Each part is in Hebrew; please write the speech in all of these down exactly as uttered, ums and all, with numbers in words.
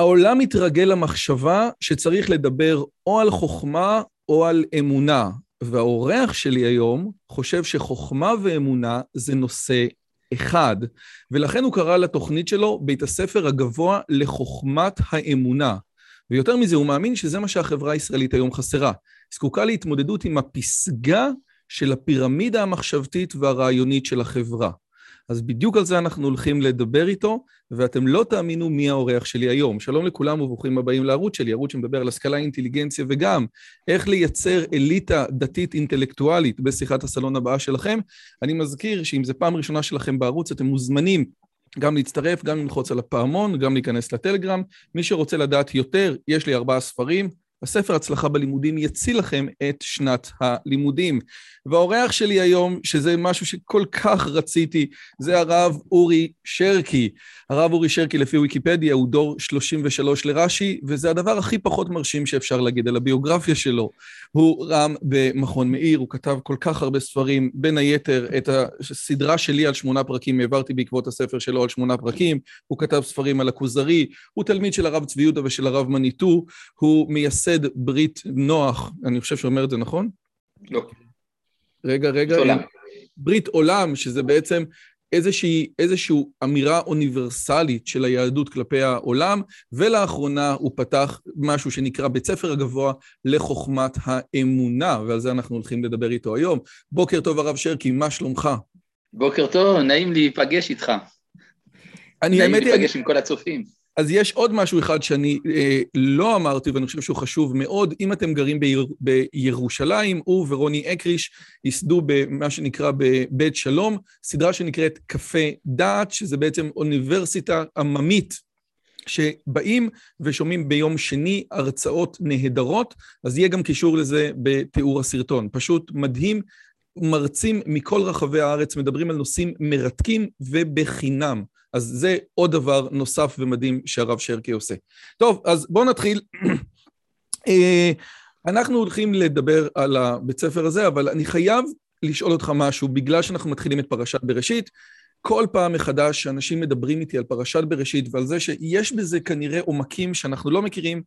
העולם מתרגל למחשבה שצריך לדבר או על חוכמה או על אמונה, והאורח שלי היום חושב שחוכמה ואמונה זה נושא אחד, ולכן הוא קרא לתוכנית שלו בית הספר הגבוה לחוכמת האמונה. ויותר מזה, הוא מאמין שזה מה שהחברה הישראלית היום חסרה. זקוקה להתמודדות עם הפסגה של הפירמידה המחשבתית והרעיונית של החברה. אז בדיוק על זה אנחנו הולכים לדבר איתו, ואתם לא תאמינו מי האורח שלי היום. שלום לכולם וברוכים הבאים לערוץ שלי, ערוץ שמדבר על השכלה, אינטליגנציה, וגם איך לייצר אליטה דתית אינטלקטואלית בשיחת הסלון הבאה שלכם. אני מזכיר שאם זה פעם ראשונה שלכם בערוץ, אתם מוזמנים גם להצטרף, גם ללחוץ על הפעמון, גם להיכנס לטלגרם. מי שרוצה לדעת יותר, יש לי ארבעה ספרים. הספר הצלחה בלימודים יציל לכם את שנת הלימודים. והאורח שלי היום, שזה משהו שכל כך רציתי, זה הרב אורי שרקי. הרב אורי שרקי לפי ויקיפדיה הוא דור שלושים ושלוש לרש"י, וזה הדבר הכי פחות מרשים שאפשר להגיד על הביוגרפיה שלו. הוא רם במכון מאיר, הוא כתב כל כך הרבה ספרים, בין היתר את הסדרה שלי על שמונה פרקים, העברתי בעקבות הספר שלו על שמונה פרקים, הוא כתב ספרים על הכוזרי, הוא תלמיד של הרב צבי יהודה ושל הרב מניטו, הוא מייסד ברית נוח, אני חושב שאומר את זה נכון? לא. רגע, רגע. ברית עולם. ברית עולם, שזה בעצם איזושהי, איזושהי אמירה אוניברסלית של היהדות כלפי העולם, ולאחרונה הוא פתח משהו שנקרא בית ספר הגבוה לחוכמת האמונה, ועל זה אנחנו הולכים לדבר איתו היום. בוקר טוב הרב שרקי, מה שלומך? בוקר טוב, נעים להיפגש איתך. נעים להיפגש עם כל הצופים. אז יש עוד משהו אחד שאני אה, לא אמרתי, ואני חושב שהוא חשוב מאוד. אם אתם גרים ביר, בירושלים, הוא ורוני אקריש יסדו במה שנקרא בבית שלום, סדרה שנקראת קפה דעת, שזה בעצם אוניברסיטה עממית, שבאים ושומעים ביום שני הרצאות נהדרות, אז יהיה גם קישור לזה בתיאור הסרטון. פשוט מדהים, מרצים מכל רחבי הארץ מדברים על נושאים מרתקים ובחינם. אז זה עוד דבר נוסף ומדהים שהרב שרקי עושה. טוב, אז בואו נתחיל. אנחנו הולכים לדבר על הבית ספר הזה, אבל אני חייב לשאול אותך משהו, בגלל שאנחנו מתחילים את פרשת בראשית, כל פעם מחדש שאנשים מדברים איתי על פרשת בראשית, ועל זה שיש בזה כנראה עומקים שאנחנו לא מכירים,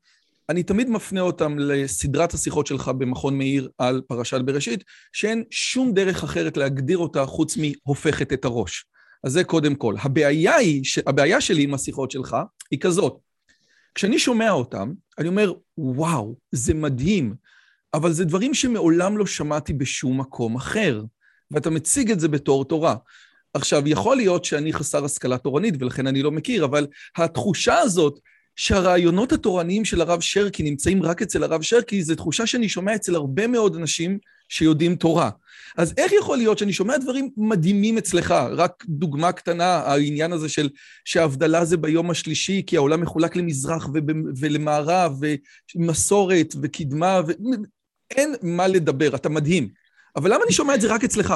אני תמיד מפנה אותם לסדרת השיחות שלך במכון מאיר על פרשת בראשית, שאין שום דרך אחרת להגדיר אותה חוץ מהופכת את הראש. אז זה קודם כל. הבעיה, היא, הבעיה שלי עם השיחות שלך היא כזאת. כשאני שומע אותם, אני אומר, וואו, זה מדהים, אבל זה דברים שמעולם לא שמעתי בשום מקום אחר, ואתה מציג את זה בתור תורה. עכשיו, יכול להיות שאני חסר השכלה תורנית, ולכן אני לא מכיר, אבל התחושה הזאת, שהרעיונות התורניים של הרב שרקי נמצאים רק אצל הרב שרקי, זו תחושה שאני שומע אצל הרבה מאוד אנשים שיודעים תורה. אז איך יכול להיות שאני שומע דברים מדהימים אצלך? רק דוגמה קטנה, העניין הזה של שההבדלה זה ביום השלישי, כי העולם מחולק למזרח ולמערב, ומסורת וקדמה, ו... אין מה לדבר, אתה מדהים. אבל למה אני שומע את זה רק אצלך?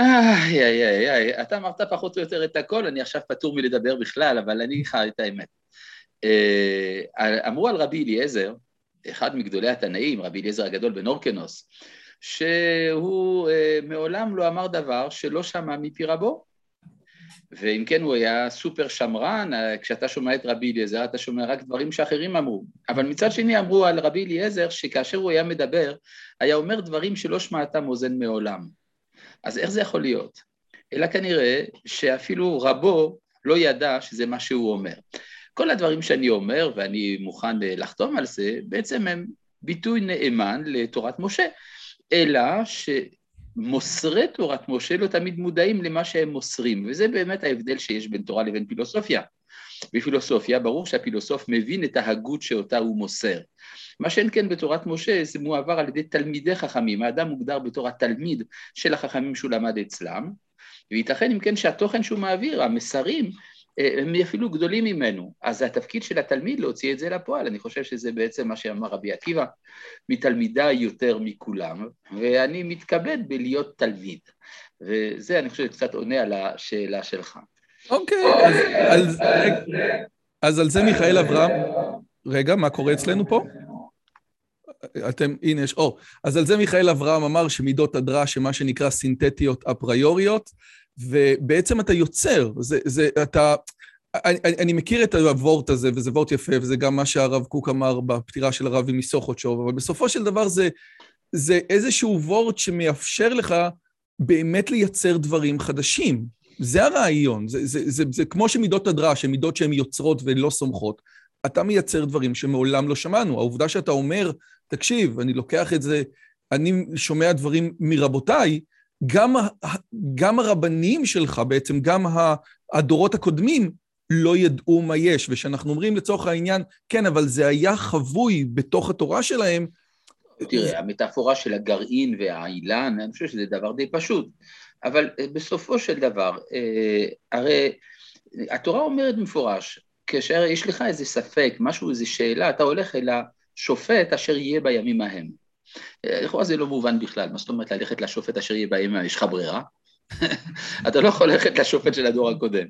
איי, איי, איי, איי, אתה אמרת פחות או יותר את הכל, אני עכשיו פטור מלדבר בכלל, אבל אני חי את האמת. אמרו על רבי אליעזר, אחד מגדולי התנאים, רבי אליעזר הגדול בן הורקנוס, שהוא מעולם לא אמר דבר שלא שמע מפי רבו, ואם כן הוא היה סופר שמרן, כשאתה שומע את רבי אליעזר, אתה שומע רק דברים שאחרים אמרו, אבל מצד שני אמרו על רבי אליעזר, שכאשר הוא היה מדבר, היה אומר דברים שלא שמעתם אוזן מעולם. אז איך זה יכול להיות? אלא כנראה שאפילו רבו לא ידע שזה מה שהוא אומר. כל הדברים שאני אומר, ואני מוכן לחתום על זה, בעצם הם ביטוי נאמן לתורת משה, אלא שמוסרי תורת משה לא תמיד מודעים למה שהם מוסרים, וזה באמת ההבדל שיש בין תורה לבין פילוסופיה. בפילוסופיה ברור שהפילוסוף מבין את ההגות שאותה הוא מוסר. מה שאין כן בתורת משה, זה מועבר על ידי תלמידי חכמים, האדם מוגדר בתור התלמיד של החכמים שהוא למד אצלם, וייתכן אם כן שהתוכן שהוא מעביר, המסרים, הם אפילו גדולים ממנו, אז התפקיד של התלמיד להוציא את זה לפועל, אני חושב שזה בעצם מה שאמר רבי עקיבא, מתלמידה יותר מכולם, ואני מתכבד בלהיות תלמיד, וזה אני חושב קצת עונה על השאלה שלך. אוקיי, אז על זה מיכאל אברהם, רגע, מה קורה אצלנו פה? אתם, הנה יש, או, אז על זה מיכאל אברהם אמר שמידות הדרה, שמה שנקרא סינתטיות אפריוריות, ובעצם אתה יוצר, זה, זה, אתה, אני, אני מכיר את הוורט הזה, וזה וורט יפה, וזה גם מה שהרב קוק אמר בפתירה של הרב עם מסוכותשוב, אבל בסופו של דבר זה, זה איזשהו וורט שמאפשר לך באמת לייצר דברים חדשים. זה הרעיון, זה, זה, זה, זה, זה כמו שמידות הדרש, מידות שהן יוצרות ולא סומכות, אתה מייצר דברים שמעולם לא שמענו. העובדה שאתה אומר, תקשיב, אני לוקח את זה, אני שומע דברים מרבותיי, גם, גם הרבנים שלך, בעצם גם הדורות הקודמים, לא ידעו מה יש, ושאנחנו אומרים לצורך העניין, כן, אבל זה היה חבוי בתוך התורה שלהם. תראה, המטאפורה של הגרעין והאילן, אני חושב שזה דבר די פשוט, אבל בסופו של דבר, הרי התורה אומרת מפורש, כאשר יש לך איזה ספק, משהו, איזו שאלה, אתה הולך אל השופט אשר יהיה בימים ההם. לכאורה זה לא מובן בכלל, מה זאת אומרת ללכת לשופט אשר יהיה בימים ההם, יש לך ברירה? אתה לא יכול ללכת לשופט של הדור הקודם.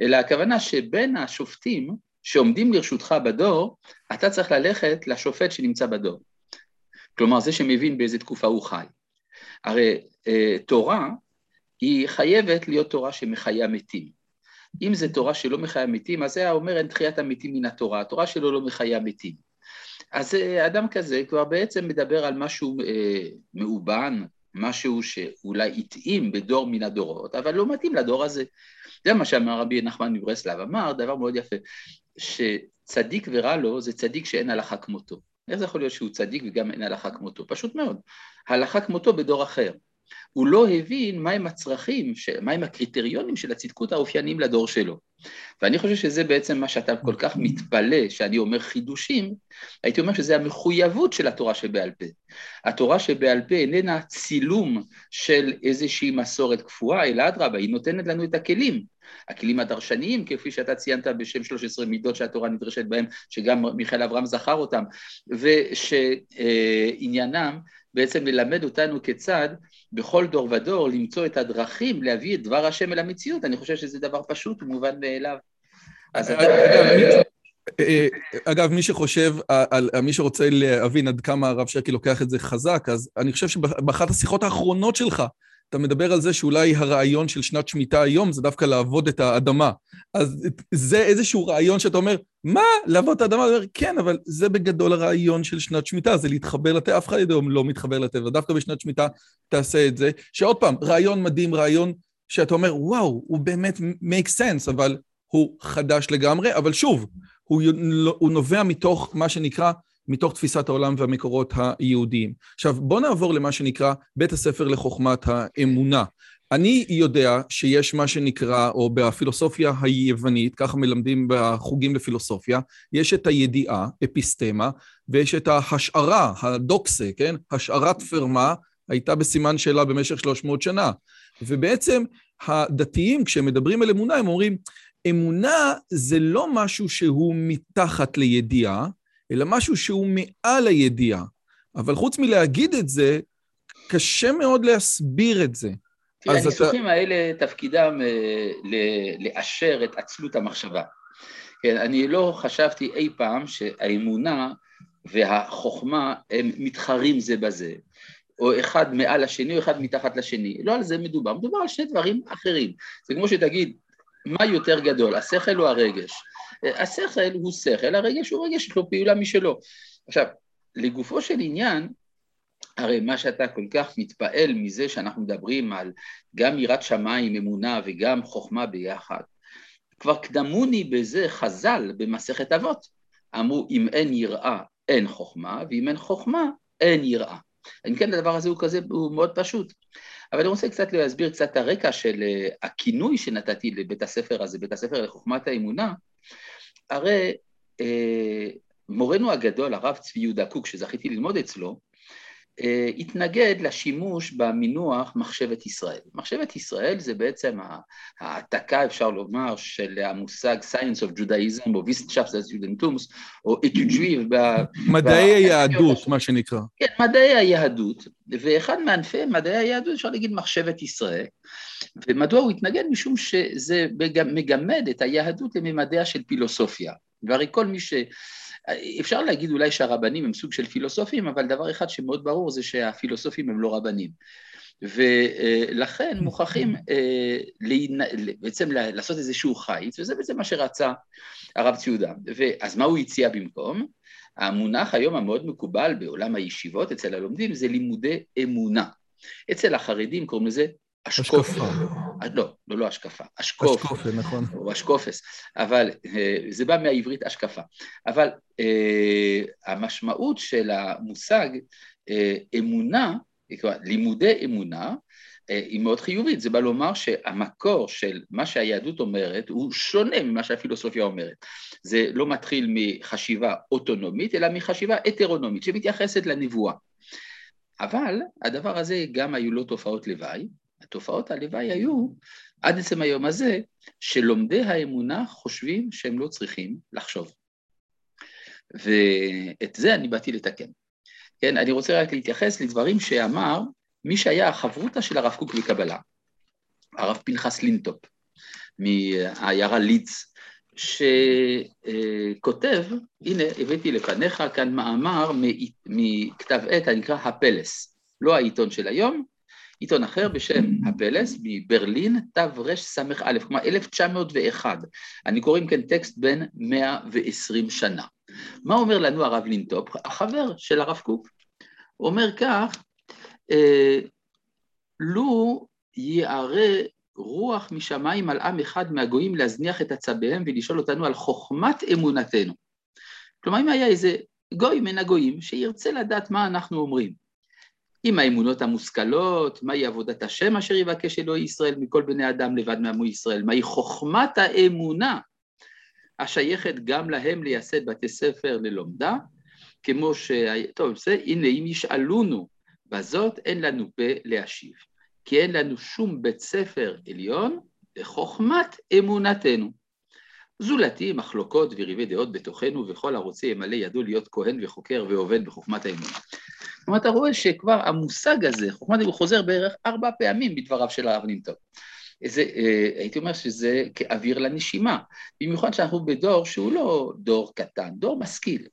אלא הכוונה שבין השופטים שעומדים לרשותך בדור, אתה צריך ללכת לשופט שנמצא בדור. כלומר, זה שמבין באיזה תקופה הוא חי. הרי תורה היא חייבת להיות תורה שמחיה מתים. אם זה תורה שלא מחיה מתים, אז זה אומר, אין תחיית המתים מן התורה, התורה שלו לא מחיה מתים. אז אדם כזה כבר בעצם מדבר על משהו אה, מאובן, משהו שאולי יתאים בדור מן הדורות, אבל לא מתאים לדור הזה. זה מה שאמר רבי נחמן מברסלב, אמר דבר מאוד יפה, שצדיק ורע לו זה צדיק שאין הלכה כמותו. איך זה יכול להיות שהוא צדיק וגם אין הלכה כמותו? פשוט מאוד. הלכה כמותו בדור אחר. הוא לא הבין מהם הצרכים, מהם הקריטריונים של הצדקות האופייניים לדור שלו. ואני חושב שזה בעצם מה שאתה כל כך מתפלא, שאני אומר חידושים, הייתי אומר שזה המחויבות של התורה שבעל פה. התורה שבעל פה איננה צילום של איזושהי מסורת קפואה, אלא אדרבה, היא נותנת לנו את הכלים, הכלים הדרשניים, כפי שאתה ציינת בשם שלוש עשרה מידות שהתורה נדרשת בהם, שגם מיכאל אברהם זכר אותם, ושעניינם, בעצם ללמד אותנו כיצד, בכל דור ודור, למצוא את הדרכים, להביא את דבר השם אל המציאות. אני חושב שזה דבר פשוט ומובן מאליו. אגב, מי שחושב, מי שרוצה להבין עד כמה הרב שרקי לוקח את זה חזק, אז אני חושב שבאחת השיחות האחרונות שלך, אתה מדבר על זה שאולי הרעיון של שנת שמיטה היום, זה דווקא לעבוד את האדמה. אז זה איזשהו רעיון שאתה אומר, מה? לעבוד את האדמה? אתה אומר, כן, אבל זה בגדול הרעיון של שנת שמיטה, זה להתחבר לטבע, אף אחד ידעום לא מתחבר לטבע, דווקא בשנת שמיטה תעשה את זה. שעוד פעם, רעיון מדהים, רעיון שאתה אומר, וואו, הוא באמת make sense, אבל הוא חדש לגמרי, אבל שוב, הוא, הוא נובע מתוך מה שנקרא, מתוך תפיסת העולם והמקורות היהודיים. עכשיו, בוא נעבור למה שנקרא בית הספר לחוכמת האמונה. אני יודע שיש מה שנקרא, או בפילוסופיה היוונית, ככה מלמדים בחוגים לפילוסופיה, יש את הידיעה, אפיסטמה, ויש את ההשערה, הדוקסה, כן? השערת פרמה, הייתה בסימן שאלה במשך שלוש מאות שנה. ובעצם הדתיים, כשמדברים על אמונה, הם אומרים, אמונה זה לא משהו שהוא מתחת לידיעה, אלא משהו שהוא מעל הידיעה. אבל חוץ מלהגיד את זה, קשה מאוד להסביר את זה. תראה, הניסוחים אתה... האלה תפקידם לאשר את עצלות המחשבה. אני לא חשבתי אי פעם שהאמונה והחוכמה הם מתחרים זה בזה, או אחד מעל השני או אחד מתחת לשני. לא על זה מדובר, מדובר על שני דברים אחרים. זה כמו שתגיד, מה יותר גדול, השכל או הרגש? השכל הוא שכל, הרגש הוא רגש, יש לו פעולה משלו. עכשיו, לגופו של עניין, הרי מה שאתה כל כך מתפעל מזה שאנחנו מדברים על גם יראת שמיים, אמונה וגם חוכמה ביחד, כבר קדמוני בזה חז"ל במסכת אבות, אמרו אם אין יראה אין חוכמה, ואם אין חוכמה אין יראה. אם כן, הדבר הזה הוא כזה, הוא מאוד פשוט. אבל אני רוצה קצת להסביר קצת את הרקע של הכינוי שנתתי לבית הספר הזה, בית הספר לחוכמת האמונה. הרי אה, מורנו הגדול, הרב צבי יהודה קוק, שזכיתי ללמוד אצלו, אה, התנגד לשימוש במינוח מחשבת ישראל. מחשבת ישראל זה בעצם ההעתקה, אפשר לומר, של המושג Science of Judaism, או Wissenschaft des Judentums, או Etude Juive. מדעי היהדות, מה שנקרא. כן, מדעי היהדות, ואחד מענפי מדעי היהדות, אפשר להגיד מחשבת ישראל, ומדוע הוא התנגד? משום שזה מגמד את היהדות לממדיה של פילוסופיה, והרי כל מי ש... אפשר להגיד אולי שהרבנים הם סוג של פילוסופים, אבל דבר אחד שמאוד ברור זה שהפילוסופים הם לא רבנים. ולכן מוכרחים בעצם לעשות איזשהו חיץ, וזה בעצם מה שרצה הרב ציודה. ואז מה הוא הציע במקום? המונח היום המאוד מקובל בעולם הישיבות אצל הלומדים זה לימודי אמונה. אצל החרדים קוראים לזה אשקופה. לא, לא, לא השקפה, אשקוף. אשקופה, נכון. או אשקופס, אבל זה בא מהעברית אשקפה. אבל המשמעות של המושג אמונה, לימודי אמונה, היא מאוד חיובית, זה בא לומר שהמקור של מה שהיהדות אומרת, הוא שונה ממה שהפילוסופיה אומרת. זה לא מתחיל מחשיבה אוטונומית, אלא מחשיבה אתרונומית, שמתייחסת לנבואה. אבל הדבר הזה גם היו לו תופעות לוואי, התופעות הלוואי היו, עד עצם היום הזה, שלומדי האמונה חושבים שהם לא צריכים לחשוב. ואת זה אני באתי לתקן. כן, אני רוצה רק להתייחס לדברים שאמר, מי שהיה החברותה של הרב קוק בקבלה, הרב פנחס לינטופ, מהעיירה ליץ, שכותב, הנה הבאתי לפניך כאן מאמר מכתב עת הנקרא הפלס, לא העיתון של היום, עיתון אחר בשם הפלס, מברלין תרס"א, כלומר אלף תשע מאות ואחת, אני קוראים כאן טקסט בין מאה ועשרים שנה. מה אומר לנו הרב לינטופ, החבר של הרב קוק? הוא אומר כך, לו יערה רוח משמיים על עם אחד מהגויים להזניח את עצביהם ולשאול אותנו על חוכמת אמונתנו. כלומר, אם היה איזה גוי מן הגויים שירצה לדעת מה אנחנו אומרים, עם האמונות המושכלות, מהי עבודת השם אשר יבקש אלוהי ישראל מכל בני אדם לבד מעמו ישראל, מהי חוכמת האמונה השייכת גם להם לייסד בתי ספר ללומדה, כמו ש... טוב, זה, הנה, אם ישאלונו בזאת אין לנו פה להשיב, כי אין לנו שום בית ספר עליון בחוכמת אמונתנו. זולתי מחלוקות וריבי דעות בתוכנו, וכל הרוצה ימלא ידו להיות כהן וחוקר ועובד בחוכמת האמונה. זאת אומרת, אתה רואה שכבר המושג הזה, חוכמת הוא חוזר בערך ארבע פעמים בדבריו של הרב נינטון. זה, הייתי אומר שזה כאוויר לנשימה, במיוחד שאנחנו בדור שהוא לא דור קטן, דור משכיל.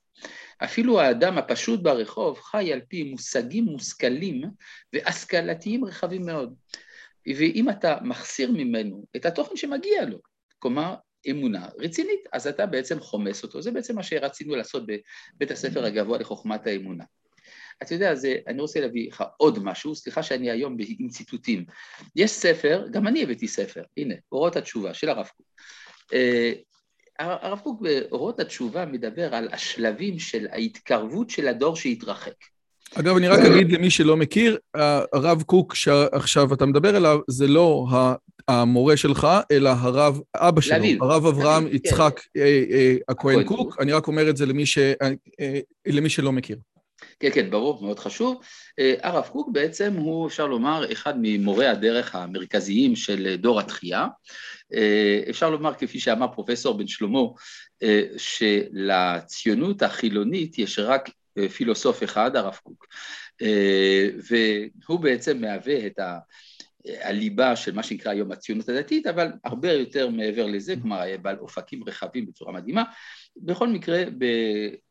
אפילו האדם הפשוט ברחוב חי על פי מושגים מושכלים והשכלתיים רחבים מאוד. ואם אתה מחסיר ממנו את התוכן שמגיע לו, כלומר אמונה רצינית, אז אתה בעצם חומס אותו. זה בעצם מה שרצינו לעשות בבית הספר הגבוה לחוכמת האמונה. אתה יודע, אני רוצה להביא לך עוד משהו, סליחה שאני היום עם ציטוטים. יש ספר, גם אני הבאתי ספר, הנה, אורות התשובה של הרב קוק. הרב קוק באורות התשובה מדבר על השלבים של ההתקרבות של הדור שהתרחק. אגב, אני רק אגיד למי שלא מכיר, הרב קוק שעכשיו אתה מדבר עליו, זה לא המורה שלך, אלא הרב אבא שלו, הרב אברהם יצחק הכהן קוק, אני רק אומר את זה למי שלא מכיר. כן, כן, ברור, מאוד חשוב. הרב קוק בעצם הוא, אפשר לומר, אחד ממורי הדרך המרכזיים של דור התחייה. אפשר לומר, כפי שאמר פרופסור בן שלמה, שלציונות החילונית יש רק פילוסוף אחד, הרב קוק. והוא בעצם מהווה את ה... הליבה של מה שנקרא היום הציונות הדתית, אבל הרבה יותר מעבר לזה, כלומר, היה בעל אופקים רחבים בצורה מדהימה. בכל מקרה,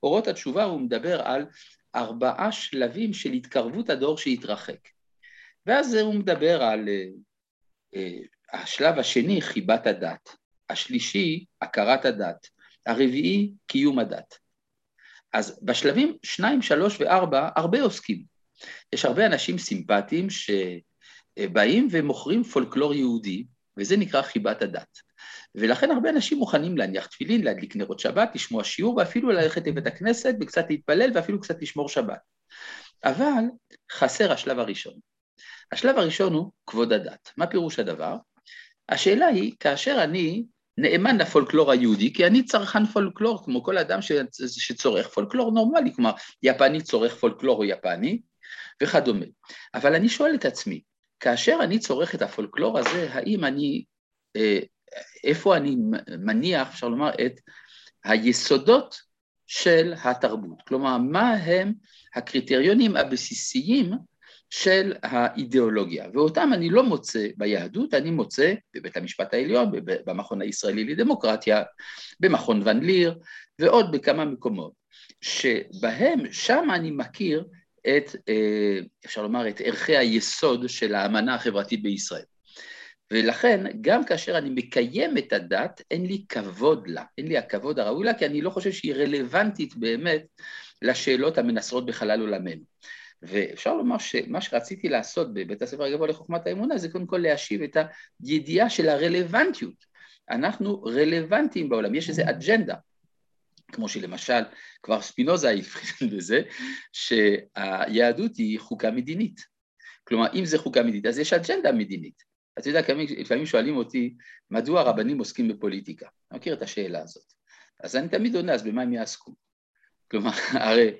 באורות התשובה הוא מדבר על ארבעה שלבים של התקרבות הדור שהתרחק. ואז הוא מדבר על השלב השני, חיבת הדת, השלישי, הכרת הדת, הרביעי, קיום הדת. אז בשלבים שניים, שלוש וארבע, הרבה עוסקים. יש הרבה אנשים סימפטיים ש... באים ומוכרים פולקלור יהודי, וזה נקרא חיבת הדת. ולכן הרבה אנשים מוכנים להניח תפילין, להדליק נרות שבת, לשמוע שיעור, ואפילו ללכת לבית הכנסת, וקצת להתפלל, ואפילו קצת לשמור שבת. אבל חסר השלב הראשון. השלב הראשון הוא כבוד הדת. מה פירוש הדבר? השאלה היא, כאשר אני נאמן לפולקלור היהודי, כי אני צרכן פולקלור, כמו כל אדם ש... שצורך פולקלור נורמלי, כלומר, יפני צורך פולקלור או יפני, וכדומה. אבל אני שואל את עצמי, כאשר אני צורך את הפולקלור הזה, האם אני, איפה אני מניח, אפשר לומר, את היסודות של התרבות? כלומר, מה הם הקריטריונים הבסיסיים של האידיאולוגיה? ואותם אני לא מוצא ביהדות, אני מוצא בבית המשפט העליון, במכון הישראלי לדמוקרטיה, במכון ון ליר, ועוד בכמה מקומות, שבהם, שם אני מכיר את, אפשר לומר, את ערכי היסוד של האמנה החברתית בישראל. ולכן, גם כאשר אני מקיים את הדת, אין לי כבוד לה, אין לי הכבוד הראוי לה, כי אני לא חושב שהיא רלוונטית באמת לשאלות המנסרות בחלל עולמנו. ואפשר לומר שמה שרציתי לעשות בבית הספר הגבוה לחוכמת האמונה, זה קודם כל להשיב את הידיעה של הרלוונטיות. אנחנו רלוונטיים בעולם, יש איזו אג'נדה. כמו שלמשל, כבר ספינוזה הבחין בזה, שהיהדות היא חוקה מדינית. כלומר, אם זה חוקה מדינית, אז יש אג'נדה מדינית. אתה יודע, לפעמים שואלים אותי, מדוע הרבנים עוסקים בפוליטיקה? אני מכיר את השאלה הזאת. אז אני תמיד עונה, אז במה הם יעסקו? כלומר, הרי,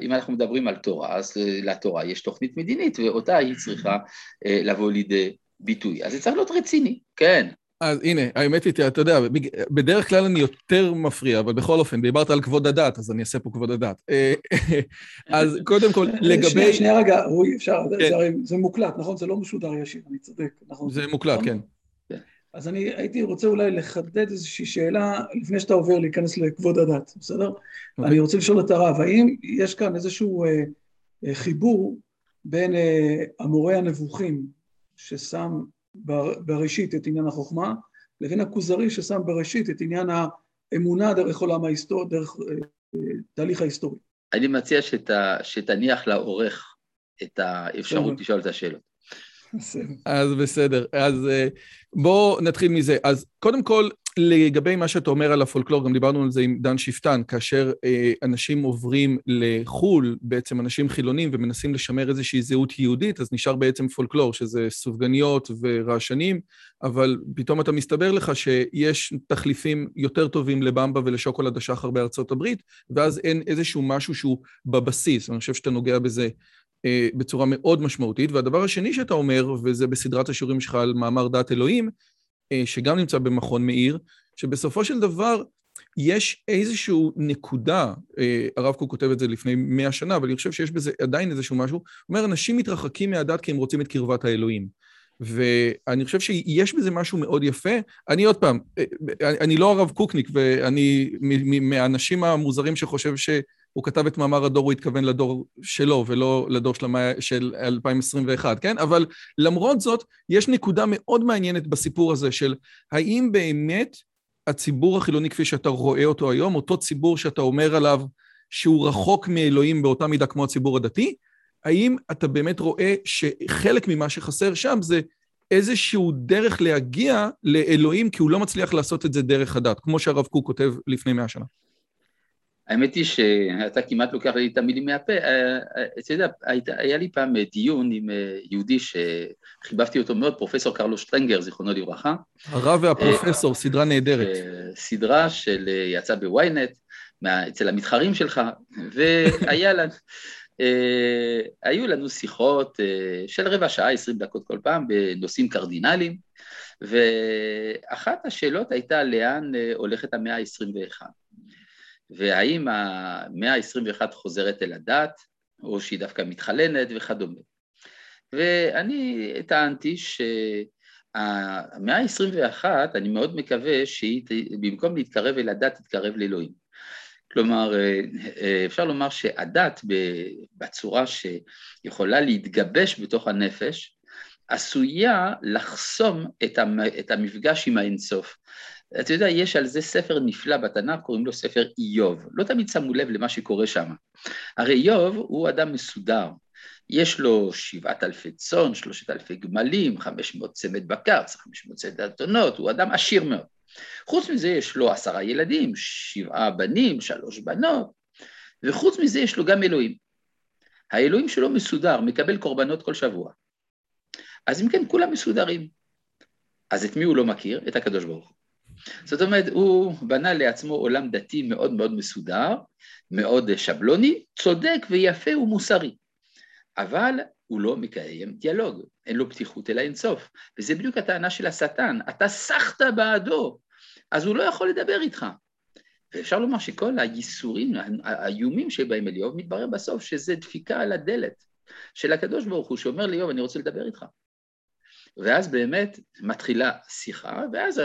אם אנחנו מדברים על תורה, אז לתורה יש תוכנית מדינית, ואותה היא צריכה לבוא לידי ביטוי. אז זה צריך להיות רציני, כן. אז הנה, האמת היא, אתה יודע, בדרך כלל אני יותר מפריע, אבל בכל אופן, דיברת על כבוד הדת, אז אני אעשה פה כבוד הדת. אז קודם כל, לגבי... שנייה רגע, רועי, אפשר, זה מוקלט, נכון? זה לא משודר ישיר, אני צודק, נכון? זה מוקלט, כן. אז אני הייתי רוצה אולי לחדד איזושהי שאלה, לפני שאתה עובר להיכנס לכבוד הדת, בסדר? אני רוצה לשאול את הרב, האם יש כאן איזשהו חיבור בין המורה הנבוכים ששם... בראשית את עניין החוכמה, לבין הכוזרי ששם בראשית את עניין האמונה דרך עולם ההיסטוריה, דרך תהליך ההיסטורי. אני מציע שתניח לעורך את האפשרות לשאול את השאלות. אז בסדר, אז בואו נתחיל מזה. אז קודם כל, לגבי מה שאתה אומר על הפולקלור, גם דיברנו על זה עם דן שפטן, כאשר אנשים עוברים לחול, בעצם אנשים חילונים ומנסים לשמר איזושהי זהות יהודית, אז נשאר בעצם פולקלור, שזה סופגניות ורעשנים, אבל פתאום אתה מסתבר לך שיש תחליפים יותר טובים לבמבה ולשוקולד השחר בארצות הברית, ואז אין איזשהו משהו שהוא בבסיס, אני חושב שאתה נוגע בזה בצורה מאוד משמעותית. והדבר השני שאתה אומר, וזה בסדרת השיעורים שלך על מאמר דעת אלוהים, שגם נמצא במכון מאיר, שבסופו של דבר יש איזשהו נקודה, הרב קוק כותב את זה לפני מאה שנה, אבל אני חושב שיש בזה עדיין איזשהו משהו, הוא אומר, אנשים מתרחקים מהדת כי הם רוצים את קרבת האלוהים. ואני חושב שיש בזה משהו מאוד יפה. אני עוד פעם, אני לא הרב קוקניק, ואני מהאנשים המוזרים שחושב ש... הוא כתב את מאמר הדור, הוא התכוון לדור שלו, ולא לדור של אלפיים עשרים ואחת, כן? אבל למרות זאת, יש נקודה מאוד מעניינת בסיפור הזה, של האם באמת הציבור החילוני, כפי שאתה רואה אותו היום, אותו ציבור שאתה אומר עליו, שהוא רחוק מאלוהים באותה מידה כמו הציבור הדתי, האם אתה באמת רואה שחלק ממה שחסר שם, זה איזשהו דרך להגיע לאלוהים, כי הוא לא מצליח לעשות את זה דרך הדת, כמו שהרב קוק כותב לפני מאה שנה. האמת היא שאתה כמעט לוקח לי את המילים מהפה, אתה יודע, היה לי פעם דיון עם יהודי שחיבבתי אותו מאוד, פרופסור קרלוס שטרנגר, זיכרונו לברכה. הרב והפרופסור, סדרה נהדרת. סדרה של יצא בוויינט, אצל המתחרים שלך, והיה לנו, היו לנו שיחות של רבע שעה, עשרים דקות כל פעם, בנושאים קרדינליים, ואחת השאלות הייתה לאן הולכת המאה ה-עשרים ואחת. והאם המאה ה-עשרים ואחת חוזרת אל הדת, או שהיא דווקא מתחלנת וכדומה. ואני טענתי שהמאה ה-עשרים ואחת, אני מאוד מקווה שהיא, במקום להתקרב אל הדת, תתקרב לאלוהים. כלומר, אפשר לומר שהדת, בצורה שיכולה להתגבש בתוך הנפש, עשויה לחסום את המפגש עם האינסוף. אתה יודע, יש על זה ספר נפלא בתנ"ך, קוראים לו ספר איוב. לא תמיד שמו לב למה שקורה שם. הרי איוב הוא אדם מסודר. יש לו שבעת אלפי צאן, שלושת אלפי גמלים, חמש מאות צמד בקר, חמש מאות צמד תונות, הוא אדם עשיר מאוד. חוץ מזה יש לו עשרה ילדים, שבעה בנים, שלוש בנות, וחוץ מזה יש לו גם אלוהים. האלוהים שלו מסודר, מקבל קורבנות כל שבוע. אז אם כן, כולם מסודרים. אז את מי הוא לא מכיר? את הקדוש ברוך הוא. זאת אומרת, הוא בנה לעצמו עולם דתי מאוד מאוד מסודר, מאוד שבלוני, צודק ויפה ומוסרי, אבל הוא לא מקיים דיאלוג, אין לו פתיחות אלא אינסוף, וזה בדיוק הטענה של השטן, אתה סחת בעדו, אז הוא לא יכול לדבר איתך. ואפשר לומר שכל הייסורים, האיומים שבהם אל איוב, מתברר בסוף שזה דפיקה על הדלת של הקדוש ברוך הוא, שאומר לי, איוב, אני רוצה לדבר איתך. ואז באמת מתחילה שיחה, ואז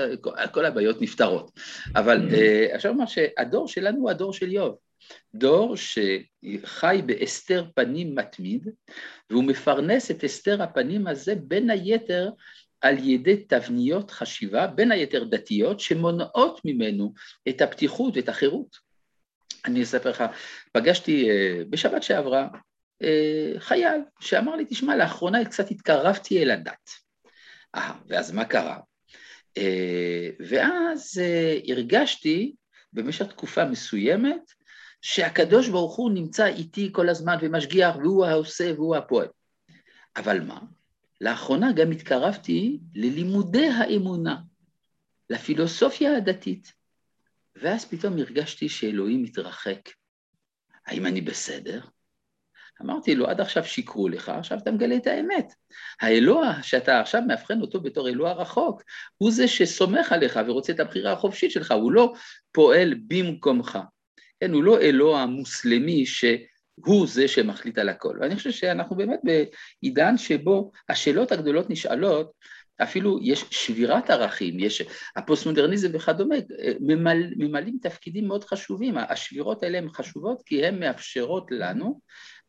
כל הבעיות נפטרות. אבל אפשר לומר שהדור שלנו הוא הדור של איוב. דור שחי באסתר פנים מתמיד, והוא מפרנס את אסתר הפנים הזה בין היתר על ידי תבניות חשיבה, בין היתר דתיות, שמונעות ממנו את הפתיחות ואת החירות. אני אספר לך, פגשתי בשבת שעברה חייל שאמר לי, תשמע, לאחרונה קצת התקרבתי אל הדת. אה, ואז מה קרה? ואז הרגשתי במשך תקופה מסוימת שהקדוש ברוך הוא נמצא איתי כל הזמן ומשגיח, והוא העושה והוא הפועל. אבל מה? לאחרונה גם התקרבתי ללימודי האמונה, לפילוסופיה הדתית, ואז פתאום הרגשתי שאלוהים מתרחק. האם אני בסדר? אמרתי לו, עד עכשיו שיקרו לך, עכשיו אתה מגלה את האמת. האלוה שאתה עכשיו מאבחן אותו בתור אלוה רחוק, הוא זה שסומך עליך ורוצה את הבחירה החופשית שלך, הוא לא פועל במקומך. כן, הוא לא אלוה המוסלמי ש... הוא זה שמחליט על הכל. ואני חושב שאנחנו באמת בעידן שבו השאלות הגדולות נשאלות, אפילו יש שבירת ערכים, יש הפוסט-מודרניזם וכדומה, ממל, ממלאים תפקידים מאוד חשובים. השבירות האלה הן חשובות כי הן מאפשרות לנו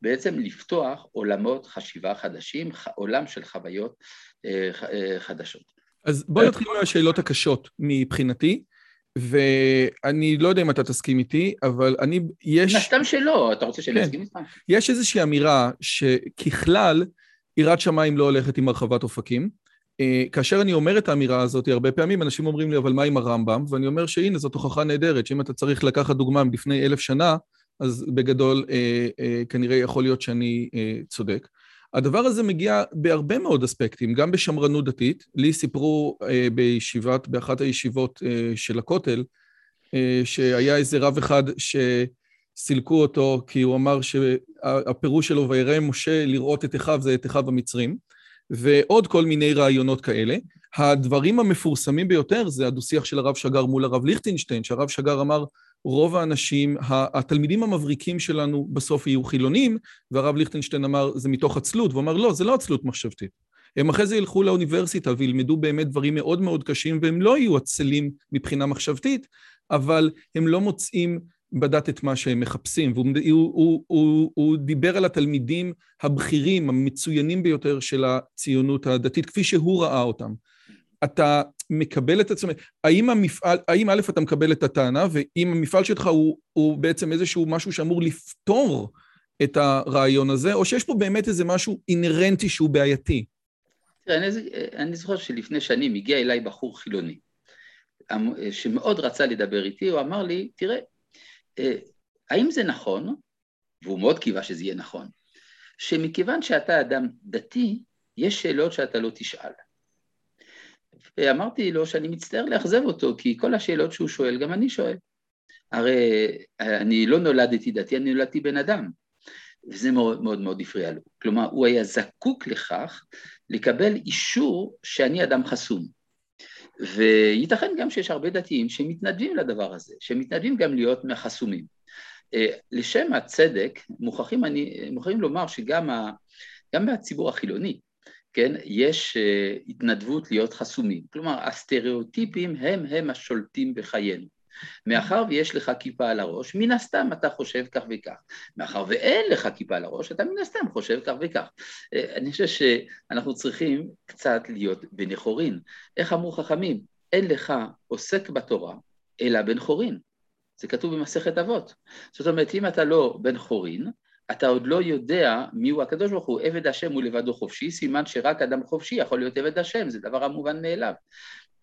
בעצם לפתוח עולמות חשיבה חדשים, עולם של חוויות חדשות. אז בוא נתחיל מהשאלות הקשות מבחינתי. ואני לא יודע אם אתה תסכים איתי, אבל אני, יש... נסתם שלא, אתה רוצה שאני אסכים איתך? יש איזושהי אמירה שככלל, יראת שמיים לא הולכת עם הרחבת אופקים. כאשר אני אומר את האמירה הזאת, הרבה פעמים אנשים אומרים לי, אבל מה עם הרמב"ם? ואני אומר שהנה, זאת הוכחה נהדרת, שאם אתה צריך לקחת דוגמה מלפני אלף שנה, אז בגדול כנראה יכול להיות שאני צודק. הדבר הזה מגיע בהרבה מאוד אספקטים, גם בשמרנות דתית. לי סיפרו אה, בישיבת, באחת הישיבות אה, של הכותל, אה, שהיה איזה רב אחד שסילקו אותו, כי הוא אמר שהפירוש שלו, וירא משה לראות את אחיו, זה את אחיו המצרים, ועוד כל מיני רעיונות כאלה. הדברים המפורסמים ביותר זה הדו-שיח של הרב שגר מול הרב ליכטנשטיין, שהרב שגר אמר, רוב האנשים, התלמידים המבריקים שלנו בסוף יהיו חילונים, והרב ליכטנשטיין אמר, זה מתוך עצלות, והוא אמר, לא, זה לא עצלות מחשבתית. הם אחרי זה ילכו לאוניברסיטה וילמדו באמת דברים מאוד מאוד קשים, והם לא יהיו עצלים מבחינה מחשבתית, אבל הם לא מוצאים בדת את מה שהם מחפשים, והוא הוא, הוא, הוא, הוא דיבר על התלמידים הבכירים, המצוינים ביותר של הציונות הדתית, כפי שהוא ראה אותם. אתה מקבל את עצמך, האם המפעל, האם א' אתה מקבל את הטענה, ואם המפעל שלך הוא, הוא בעצם איזשהו משהו שאמור לפתור את הרעיון הזה, או שיש פה באמת איזה משהו אינרנטי שהוא בעייתי? תראה, אני, אני זוכר שלפני שנים הגיע אליי בחור חילוני, שמאוד רצה לדבר איתי, הוא אמר לי, תראה, האם זה נכון, והוא מאוד קיווה שזה יהיה נכון, שמכיוון שאתה אדם דתי, יש שאלות שאתה לא תשאל. ואמרתי לו שאני מצטער לאכזב אותו, כי כל השאלות שהוא שואל, גם אני שואל. הרי אני לא נולדתי דתי, אני נולדתי בן אדם. וזה מאוד מאוד, מאוד הפריע לו. כלומר, הוא היה זקוק לכך לקבל אישור שאני אדם חסום. וייתכן גם שיש הרבה דתיים שמתנדבים לדבר הזה, שמתנדבים גם להיות מהחסומים. לשם הצדק, מוכרחים, אני, מוכרחים לומר שגם ה, גם הציבור החילוני, כן, יש uh, התנדבות להיות חסומים. כלומר, הסטריאוטיפים הם הם השולטים בחיינו. מאחר ויש לך כיפה על הראש, מן הסתם אתה חושב כך וכך. מאחר ואין לך כיפה על הראש, אתה מן הסתם חושב כך וכך. Uh, אני חושב שאנחנו צריכים קצת להיות בני חורין. איך אמרו חכמים? אין לך עוסק בתורה, אלא בן חורין. זה כתוב במסכת אבות. זאת אומרת, אם אתה לא בן חורין, אתה עוד לא יודע מיהו הקדוש ברוך הוא, עבד השם הוא לבדו חופשי, סימן שרק אדם חופשי יכול להיות עבד השם, זה דבר המובן מאליו.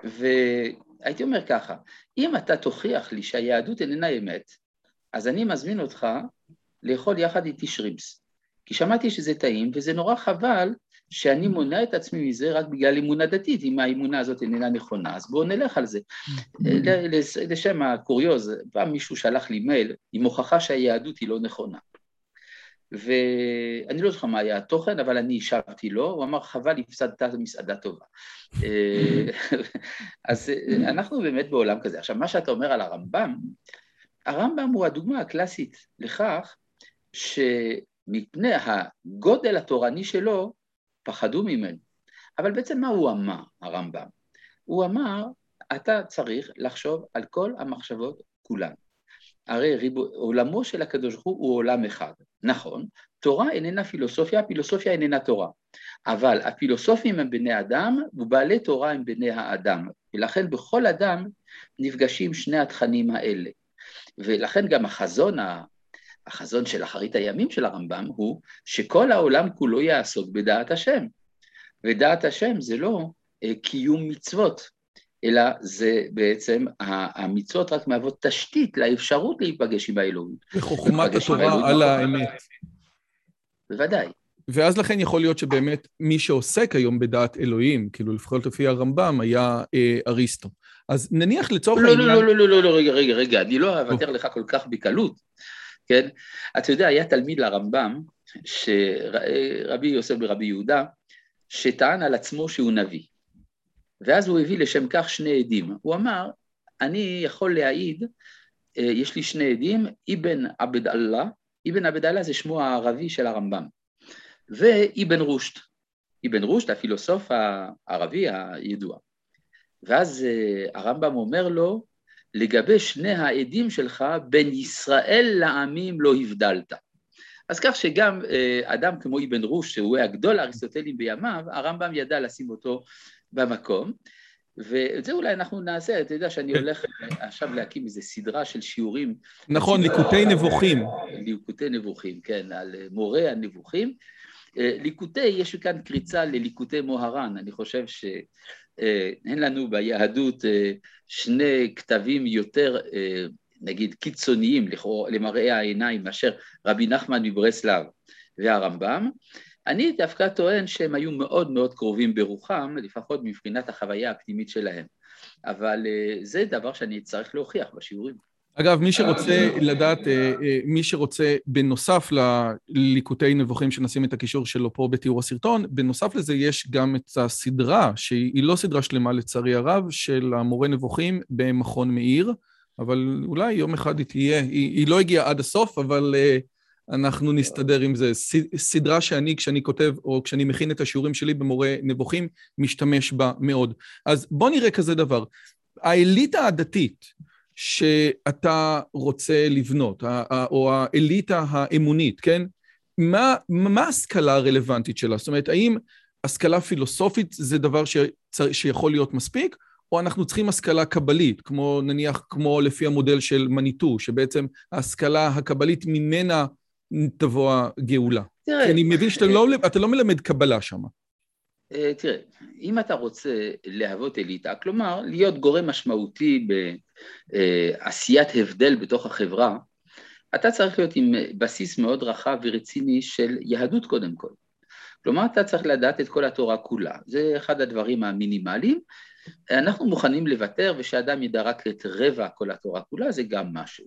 והייתי אומר ככה, אם אתה תוכיח לי שהיהדות איננה אמת, אז אני מזמין אותך לאכול יחד איתי שרימס, כי שמעתי שזה טעים, וזה נורא חבל שאני מונע את עצמי מזה רק בגלל אמונה דתית, אם האמונה הזאת איננה נכונה, אז בואו נלך על זה. לשם הקוריוז, פעם מישהו שלח לי מייל עם הוכחה שהיהדות היא לא נכונה. ואני לא זוכר מה היה התוכן, אבל אני השבתי לו, הוא אמר, חבל, הפסדת מסעדה טובה. אז אנחנו באמת בעולם כזה. עכשיו, מה שאתה אומר על הרמב"ם, הרמב"ם הוא הדוגמה הקלאסית לכך, שמפני הגודל התורני שלו, פחדו ממנו. אבל בעצם מה הוא אמר, הרמב"ם? הוא אמר, אתה צריך לחשוב על כל המחשבות כולן. הרי ריבו, עולמו של הקדוש ברוך הוא עולם אחד, נכון, תורה איננה פילוסופיה, הפילוסופיה איננה תורה, אבל הפילוסופים הם בני אדם, ובעלי תורה הם בני האדם, ולכן בכל אדם נפגשים שני התכנים האלה, ולכן גם החזון, החזון של אחרית הימים של הרמב"ם, הוא שכל העולם כולו יעסוק בדעת השם, ודעת השם זה לא קיום מצוות, אלא זה בעצם, המצוות רק מהוות תשתית לאפשרות להיפגש עם האלוהות. וחוכמת התורה על האמת. בוודאי. ואז לכן יכול להיות שבאמת מי שעוסק היום בדעת אלוהים, כאילו לפחות לפי הרמב"ם, היה אריסטו. אז נניח לצורך... לא, לא, לא, לא, לא, רגע, רגע, רגע, אני לא אוותר לך כל כך בקלות, כן? אתה יודע, היה תלמיד לרמב"ם, שרבי יוסף ברבי יהודה, שטען על עצמו שהוא נביא. ואז הוא הביא לשם כך שני עדים, הוא אמר, אני יכול להעיד, יש לי שני עדים, אבן עבד אללה, אבן עבד אללה זה שמו הערבי של הרמב"ם, ואבן רושט, אבן רושט, הפילוסוף הערבי הידוע, ואז הרמב"ם אומר לו, לגבי שני העדים שלך, בין ישראל לעמים לא הבדלת, אז כך שגם אדם כמו אבן רושט, שהוא הגדול האריסטוטלים בימיו, הרמב"ם ידע לשים אותו, במקום, ואת זה אולי אנחנו נעשה, אתה יודע שאני הולך עכשיו להקים איזו סדרה של שיעורים. נכון, ליקוטי נבוכים. ליקוטי נבוכים, כן, על מורה הנבוכים. ליקוטי, יש כאן קריצה לליקוטי מוהר"ן, אני חושב שאין לנו ביהדות שני כתבים יותר, נגיד, קיצוניים למראה העיניים, מאשר רבי נחמן מברסלב והרמב"ם, אני דווקא טוען שהם היו מאוד מאוד קרובים ברוחם, לפחות מבחינת החוויה הפנימית שלהם, אבל זה דבר שאני צריך להוכיח בשיעורים. אגב, מי שרוצה לדעת, מי שרוצה בנוסף לליקוטי נבוכים שנשים את הקישור שלו פה בתיאור הסרטון, בנוסף לזה יש גם את הסדרה, שהיא לא סדרה שלמה לצערי הרב, של המורה נבוכים במכון מאיר, אבל אולי יום אחד היא תהיה, היא, היא לא הגיעה עד הסוף, אבל... אנחנו נסתדר עם זה. סדרה שאני, כשאני כותב, או כשאני מכין את השיעורים שלי במורה נבוכים, משתמש בה מאוד. אז בוא נראה כזה דבר. האליטה הדתית שאתה רוצה לבנות, או האליטה האמונית, כן? מה, מה השכלה הרלוונטית שלה? זאת אומרת, האם השכלה פילוסופית זה דבר ש, שיכול להיות מספיק? או אנחנו צריכים השכלה קבלית, כמו, נניח, כמו לפי המודל של מניטו, שבעצם ההשכלה הקבלית ממנה תבוא הגאולה. תראה, אני מבין שאתה לא, אתה לא מלמד קבלה שם. תראה, אם אתה רוצה להוות אליטה, כלומר, להיות גורם משמעותי בעשיית הבדל בתוך החברה, אתה צריך להיות עם בסיס מאוד רחב ורציני של יהדות קודם כל. כלומר, אתה צריך לדעת את כל התורה כולה. זה אחד הדברים המינימליים. אנחנו מוכנים לוותר, ושאדם ידע רק את רבע כל התורה כולה, זה גם משהו.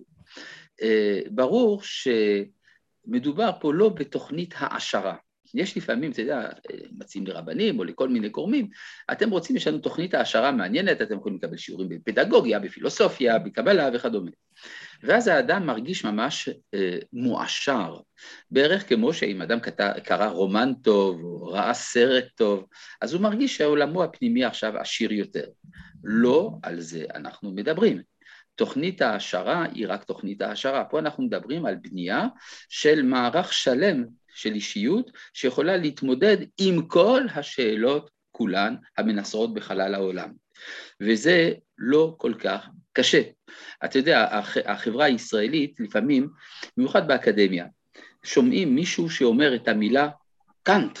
ברור שמדובר פה לא בתוכנית העשרה. יש לפעמים, אתה יודע, מציעים לרבנים או לכל מיני גורמים, אתם רוצים, יש לנו תוכנית העשרה מעניינת, אתם יכולים לקבל שיעורים בפדגוגיה, בפילוסופיה, בקבלה וכדומה. ואז האדם מרגיש ממש אה, מואשר, בערך כמו שאם אדם קטע, קרא רומן טוב, או ראה סרט טוב, אז הוא מרגיש שהעולמו הפנימי עכשיו עשיר יותר. לא על זה אנחנו מדברים. תוכנית העשרה היא רק תוכנית העשרה. פה אנחנו מדברים על בנייה של מערך שלם, של אישיות שיכולה להתמודד עם כל השאלות כולן המנסרות בחלל העולם. וזה לא כל כך קשה. אתה יודע, החברה הישראלית לפעמים, במיוחד באקדמיה, שומעים מישהו שאומר את המילה קאנט,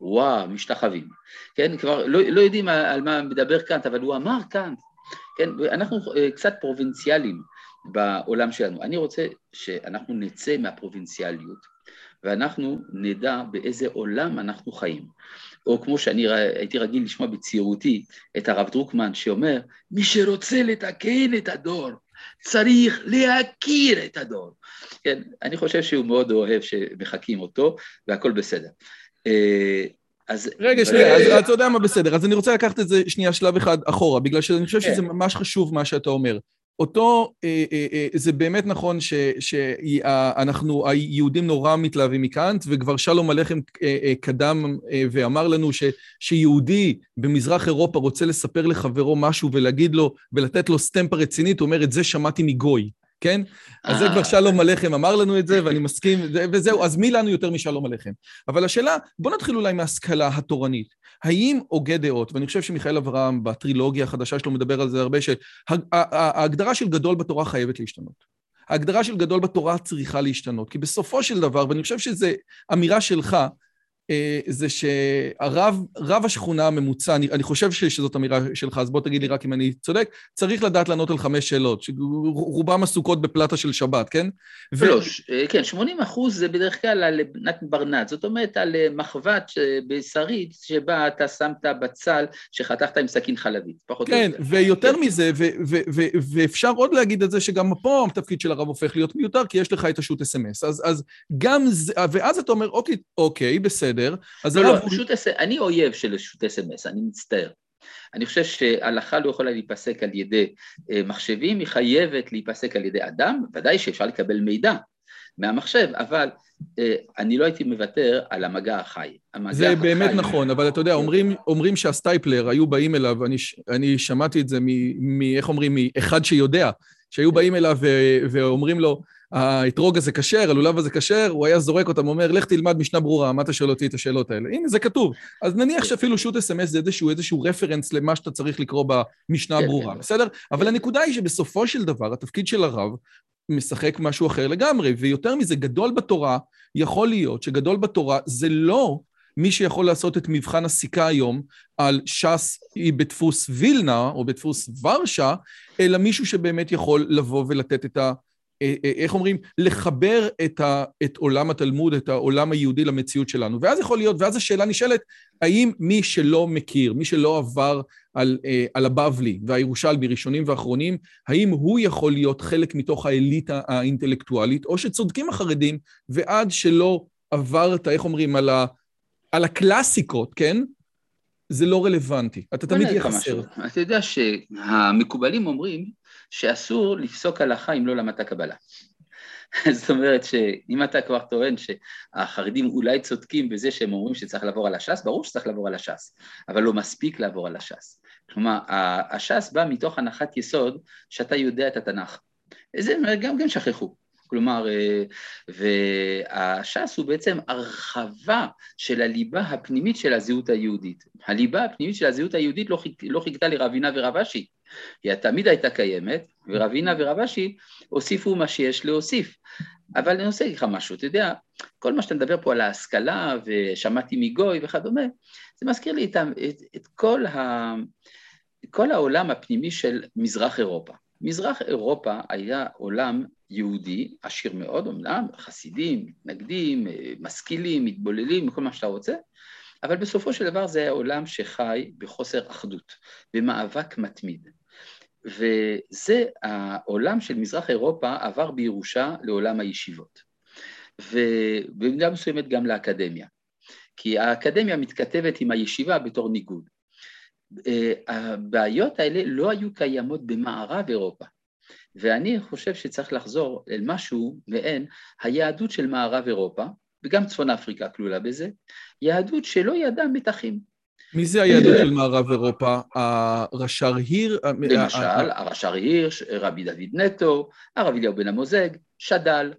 וואו, משתחווים. כן, כבר לא, לא יודעים על מה מדבר קאנט, אבל הוא אמר קאנט. כן, אנחנו קצת פרובינציאלים בעולם שלנו. אני רוצה שאנחנו נצא מהפרובינציאליות, ואנחנו נדע באיזה עולם אנחנו חיים. או כמו שאני הייתי רגיל לשמוע בצעירותי את הרב דרוקמן שאומר, מי שרוצה לתקן את הדור, צריך להכיר את הדור. כן, אני חושב שהוא מאוד אוהב שמחקים אותו, והכל בסדר. אז... רגע, שנייה, אז אתה יודע מה בסדר, אז אני רוצה לקחת את זה שנייה שלב אחד אחורה, בגלל שאני חושב שזה ממש חשוב מה שאתה אומר. אותו, זה באמת נכון שאנחנו, היהודים נורא מתלהבים מקאנט, וכבר שלום עליכם קדם ואמר לנו שיהודי במזרח אירופה רוצה לספר לחברו משהו ולהגיד לו, ולתת לו סטמפה רצינית, הוא אומר, את זה שמעתי מגוי. כן? אז זה כבר שלום עליכם, אמר לנו את זה, ואני מסכים, וזהו, אז מי לנו יותר משלום עליכם? אבל השאלה, בוא נתחיל אולי מההשכלה התורנית. האם הוגה דעות, ואני חושב שמיכאל אברהם בטרילוגיה החדשה שלו מדבר על זה הרבה, שההגדרה של גדול בתורה חייבת להשתנות. ההגדרה של גדול בתורה צריכה להשתנות, כי בסופו של דבר, ואני חושב שזה אמירה שלך, זה שהרב, רב השכונה הממוצע, אני, אני חושב שזאת אמירה שלך, אז בוא תגיד לי רק אם אני צודק, צריך לדעת לענות על חמש שאלות, רובם עסוקות בפלטה של שבת, כן? שלוש, ו... כן, שמונים אחוז זה בדרך כלל על בנת ברנת, זאת אומרת על מחבת בשרית, שבה אתה שמת בצל שחתכת עם סכין חלבית, פחות כן, יותר. ויותר כן. מזה, ו- ו- ו- ואפשר עוד להגיד את זה, שגם פה התפקיד של הרב הופך להיות מיותר, כי יש לך את השוט אס אם אס, אז, אז גם זה, ואז אתה אומר, אוקיי, אוקיי, בסדר, לא, לא, אני אויב של שוט אס אם אס, אני מצטער. אני חושב שההלכה לא יכולה להיפסק על ידי מחשבים, היא חייבת להיפסק על ידי אדם, ודאי שאפשר לקבל מידע מהמחשב, אבל אני לא הייתי מוותר על המגע החי. זה באמת נכון, אבל אתה יודע, אומרים שהסטייפלר היו באים אליו, אני שמעתי את זה מאיך אומרים, מאחד שיודע, שהיו באים אליו ואומרים לו, האתרוג הזה כשר, הלולב הזה כשר, הוא היה זורק אותם, אומר, לך תלמד משנה ברורה, מה אתה שואל אותי את השאלות האלה? הנה, זה כתוב. אז נניח שאפילו שוט אס אם אס זה איזשהו, איזשהו רפרנס למה שאתה צריך לקרוא במשנה ברורה, בסדר? אבל הנקודה היא שבסופו של דבר, התפקיד של הרב משחק משהו אחר לגמרי, ויותר מזה, גדול בתורה יכול להיות, שגדול בתורה זה לא מי שיכול לעשות את מבחן הסיכה היום על שס היא בדפוס וילנה, או בדפוס ורשה, אלא מישהו שבאמת יכול לבוא ולתת את ה... איך אומרים? לחבר את, ה, את עולם התלמוד, את העולם היהודי למציאות שלנו. ואז יכול להיות, ואז השאלה נשאלת, האם מי שלא מכיר, מי שלא עבר על, על הבבלי והירושלמי ראשונים ואחרונים, האם הוא יכול להיות חלק מתוך האליטה האינטלקטואלית, או שצודקים החרדים, ועד שלא עברת, איך אומרים, על, ה, על הקלאסיקות, כן? זה לא רלוונטי. אתה תמיד יחסר. אתה יודע שהמקובלים אומרים, שאסור לפסוק הלכה אם לא למדת קבלה. זאת אומרת שאם אתה כבר טוען שהחרדים אולי צודקים בזה שהם אומרים שצריך לעבור על הש"ס, ברור שצריך לעבור על הש"ס, אבל לא מספיק לעבור על הש"ס. כלומר, הש"ס בא מתוך הנחת יסוד שאתה יודע את התנ"ך. זה גם, גם שכחו. כלומר, והש"ס הוא בעצם הרחבה של הליבה הפנימית של הזהות היהודית. הליבה הפנימית של הזהות היהודית לא חיכתה לרבינה ורבשי, היא תמיד הייתה קיימת, ורבינה ורבשי הוסיפו מה שיש להוסיף. אבל אני עושה לך משהו, אתה יודע, כל מה שאתה מדבר פה על ההשכלה, ושמעתי מגוי וכדומה, זה מזכיר לי את, את, את כל, ה, כל העולם הפנימי של מזרח אירופה. מזרח אירופה היה עולם יהודי, עשיר מאוד, אומנם, חסידים, מתנגדים, משכילים, מתבוללים, כל מה שאתה רוצה, אבל בסופו של דבר זה היה עולם שחי בחוסר אחדות, במאבק מתמיד. וזה העולם של מזרח אירופה עבר בירושה לעולם הישיבות. ובמידה מסוימת גם לאקדמיה. כי האקדמיה מתכתבת עם הישיבה בתור ניגוד. הבעיות האלה לא היו קיימות במערב אירופה. ואני חושב שצריך לחזור אל משהו מעין היהדות של מערב אירופה, וגם צפון אפריקה כלולה בזה, יהדות שלא ידעה מתחים. מי זה היהדות של מערב אירופה? הרש"ר היר? למשל, הרש"ר הירש, רבי דוד נטו, הרב אליהו בן המוזג, שד"ל,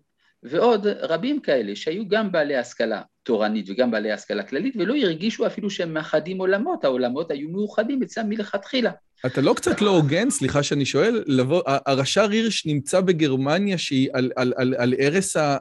ועוד רבים כאלה שהיו גם בעלי השכלה תורנית וגם בעלי השכלה כללית, ולא הרגישו אפילו שהם מאחדים עולמות, העולמות היו מאוחדים אצלם מלכתחילה. אתה לא קצת לא הוגן, סליחה שאני שואל, הרש"ר הירש נמצא בגרמניה שהיא על ערש ה...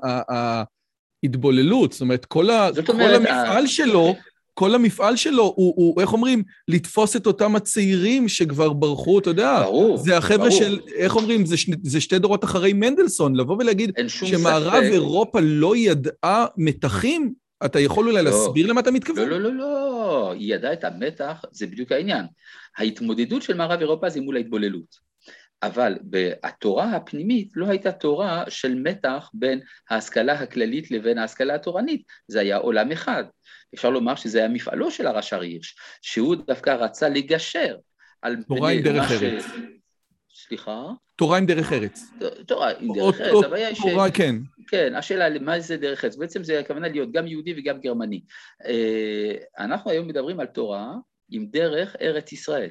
התבוללות, זאת אומרת, כל, ה, זאת אומרת, כל המפעל ה... שלו, כל המפעל שלו, הוא, הוא, איך אומרים, לתפוס את אותם הצעירים שכבר ברחו, אתה יודע, ברור, זה החבר'ה של, איך אומרים, זה, ש, זה שתי דורות אחרי מנדלסון, לבוא ולהגיד שמערב ספק. אירופה לא ידעה מתחים, אתה יכול אולי לא. להסביר למה אתה מתכוון? לא, לא, לא, לא, היא ידעה את המתח, זה בדיוק העניין. ההתמודדות של מערב אירופה זה מול ההתבוללות. אבל התורה הפנימית לא הייתה תורה של מתח בין ההשכלה הכללית לבין ההשכלה התורנית, זה היה עולם אחד. אפשר לומר שזה היה מפעלו של הרש"ר הירש, שהוא דווקא רצה לגשר על... תורה עם דרך ארץ. סליחה? תורה עם דרך ארץ. תורה עם דרך ארץ, אבל היה... תורה, כן. כן, השאלה למה זה דרך ארץ, בעצם זה הכוונה להיות גם יהודי וגם גרמני. אנחנו היום מדברים על תורה עם דרך ארץ ישראל.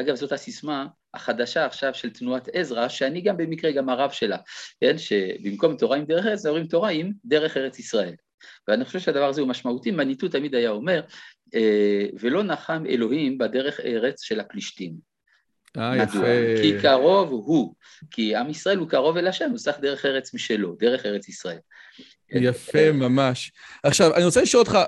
אגב, זאת הסיסמה החדשה עכשיו של תנועת עזרא, שאני גם במקרה גם הרב שלה, כן? שבמקום תורה עם דרך ארץ, אומרים תורה עם דרך ארץ ישראל. ואני חושב שהדבר הזה הוא משמעותי, מניטו תמיד היה אומר, ולא נחם אלוהים בדרך ארץ של הפלישתים. מדוע? כי קרוב הוא, כי עם ישראל הוא קרוב אל השם, הוא סך דרך ארץ משלו, דרך ארץ ישראל. יפה ממש. עכשיו, אני רוצה לשאול אותך,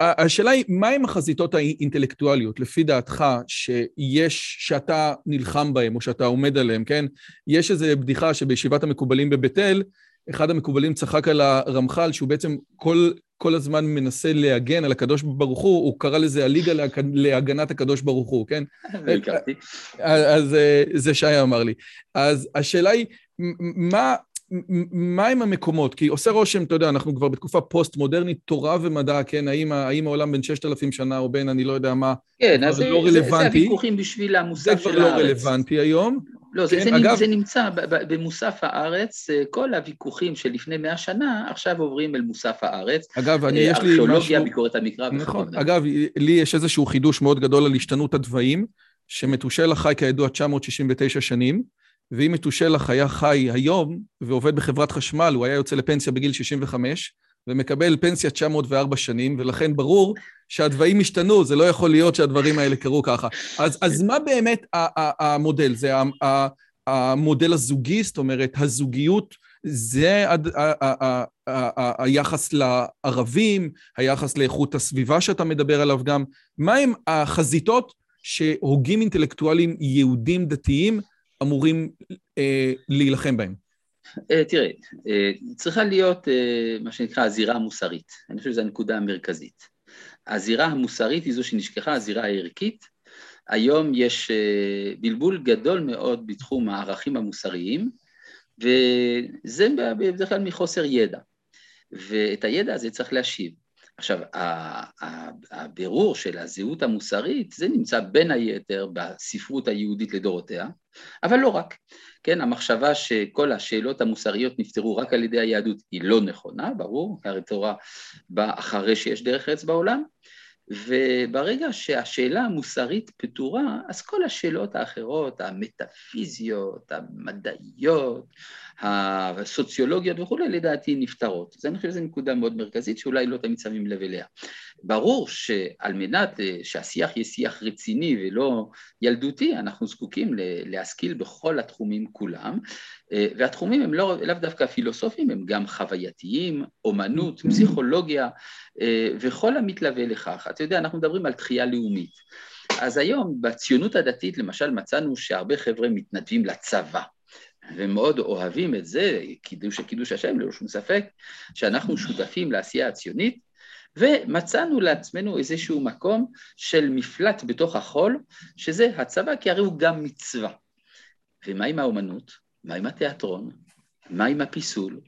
השאלה היא, מה עם החזיתות האינטלקטואליות, לפי דעתך, שיש, שאתה נלחם בהם, או שאתה עומד עליהם, כן? יש איזו בדיחה שבישיבת המקובלים בבית אל, אחד המקובלים צחק על הרמח"ל, שהוא בעצם כל, כל הזמן מנסה להגן על הקדוש ברוך הוא, הוא קרא לזה הליגה להגנת הקדוש ברוך הוא, כן? אז זה שי אמר לי. אז השאלה היא, מה... מה עם המקומות? כי עושה רושם, אתה יודע, אנחנו כבר בתקופה פוסט-מודרנית, תורה ומדע, כן? האם, האם העולם בין ששת אלפים שנה או בין, אני לא יודע מה, כן, אז זה, לא זה, רלוונטי. זה הוויכוחים בשביל המוסף של הארץ. זה כבר לא רלוונטי היום. לא, כן, זה, אגב... זה נמצא במוסף הארץ, כל הוויכוחים שלפני מאה שנה, עכשיו עוברים אל מוסף הארץ. אגב, אני יש לי משהו... ארכיאולוגיה, ביקורת המקרא. נכון. אגב, לי יש איזשהו חידוש מאוד גדול על השתנות הדוויים, שמתושל החי כידוע תשע מאות שישים ותשע שנים. ואם מתושלח היה חי היום ועובד בחברת חשמל, הוא היה יוצא לפנסיה בגיל שישים וחמש, ומקבל פנסיה תשע מאות וארבע שנים, ולכן ברור שהדברים השתנו, זה לא יכול להיות שהדברים האלה קרו ככה. אז, אז מה באמת המודל? זה המודל הזוגי, זאת אומרת, הזוגיות, זה היחס לערבים, היחס לאיכות הסביבה שאתה מדבר עליו גם. מה הם החזיתות שהוגים אינטלקטואלים יהודים דתיים, אמורים אה, להילחם בהם? אה, תראה, אה, צריכה להיות אה, מה שנקרא הזירה המוסרית. אני חושב שזו הנקודה המרכזית. הזירה המוסרית היא זו שנשכחה, הזירה הערכית. היום יש אה, בלבול גדול מאוד בתחום הערכים המוסריים, וזה בדרך כלל מחוסר ידע. ואת הידע הזה צריך להשיב. עכשיו, הבירור של הזהות המוסרית, זה נמצא בין היתר בספרות היהודית לדורותיה, אבל לא רק. כן, המחשבה שכל השאלות המוסריות נפתרו רק על ידי היהדות היא לא נכונה, ברור, הרי תורה באה אחרי שיש דרך ארץ בעולם, וברגע שהשאלה המוסרית פתורה, אז כל השאלות האחרות, המטאפיזיות, המדעיות, הסוציולוגיות וכו', לדעתי נפתרות. אז אני חושב שזו נקודה מאוד מרכזית, שאולי לא תמיד שמים לב אליה. ברור שעל מנת שהשיח יהיה שיח רציני ולא ילדותי, אנחנו זקוקים להשכיל בכל התחומים כולם, והתחומים הם לא, לאו דווקא פילוסופיים, הם גם חווייתיים, אומנות, פסיכולוגיה, וכל המתלווה לכך. אתה יודע, אנחנו מדברים על תחייה לאומית. אז היום בציונות הדתית, למשל, מצאנו שהרבה חבר'ה מתנדבים לצבא, ומאוד אוהבים את זה, קידוש, קידוש השם, לא שום ספק, שאנחנו שותפים לעשייה הציונית, ומצאנו לעצמנו איזשהו מקום של מפלט בתוך החול, שזה הצבא, כי הרי הוא גם מצווה. ומה עם האומנות? מה עם התיאטרון? מה עם הפיסול?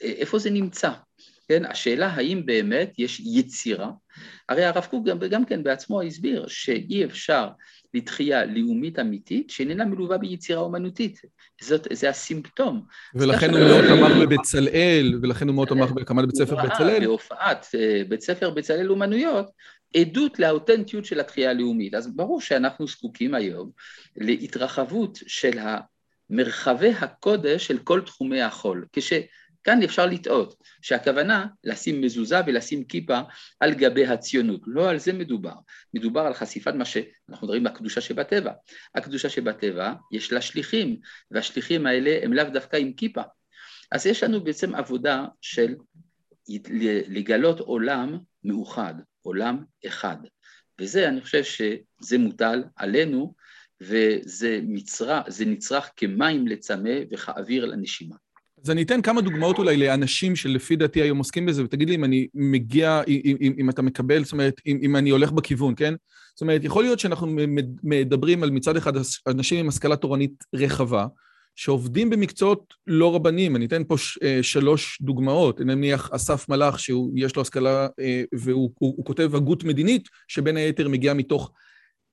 איפה זה נמצא? כן, השאלה האם באמת יש יצירה, הרי הרב קוק גם, גם כן בעצמו הסביר שאי אפשר לתחייה לאומית אמיתית שאיננה מלווה ביצירה אומנותית, זאת, זה הסימפטום. ולכן הוא מאוד תמך בבצלאל, ולכן הוא מאוד תמך בהקמת בית ספר בצלאל. בהופעת בית ספר בצלאל אומנויות, עדות לאותנטיות של התחייה הלאומית, אז ברור שאנחנו זקוקים היום להתרחבות של מרחבי הקודש של כל תחומי החול, כש... כאן אפשר לטעות, שהכוונה לשים מזוזה ולשים כיפה על גבי הציונות, לא על זה מדובר, מדובר על חשיפת מה שאנחנו מדברים בקדושה שבטבע, הקדושה שבטבע יש לה שליחים, והשליחים האלה הם לאו דווקא עם כיפה, אז יש לנו בעצם עבודה של לגלות עולם מאוחד, עולם אחד, וזה אני חושב שזה מוטל עלינו, וזה מצרה, זה נצרך כמים לצמא וכאוויר לנשימה. אז אני אתן כמה דוגמאות אולי לאנשים שלפי דעתי היום עוסקים בזה, ותגיד לי אם אני מגיע, אם, אם, אם אתה מקבל, זאת אומרת, אם, אם אני הולך בכיוון, כן? זאת אומרת, יכול להיות שאנחנו מדברים על מצד אחד אנשים עם השכלה תורנית רחבה, שעובדים במקצועות לא רבנים, אני אתן פה שלוש דוגמאות, נניח אסף מלאך שיש לו השכלה, והוא הוא, הוא כותב הגות מדינית, שבין היתר מגיע מתוך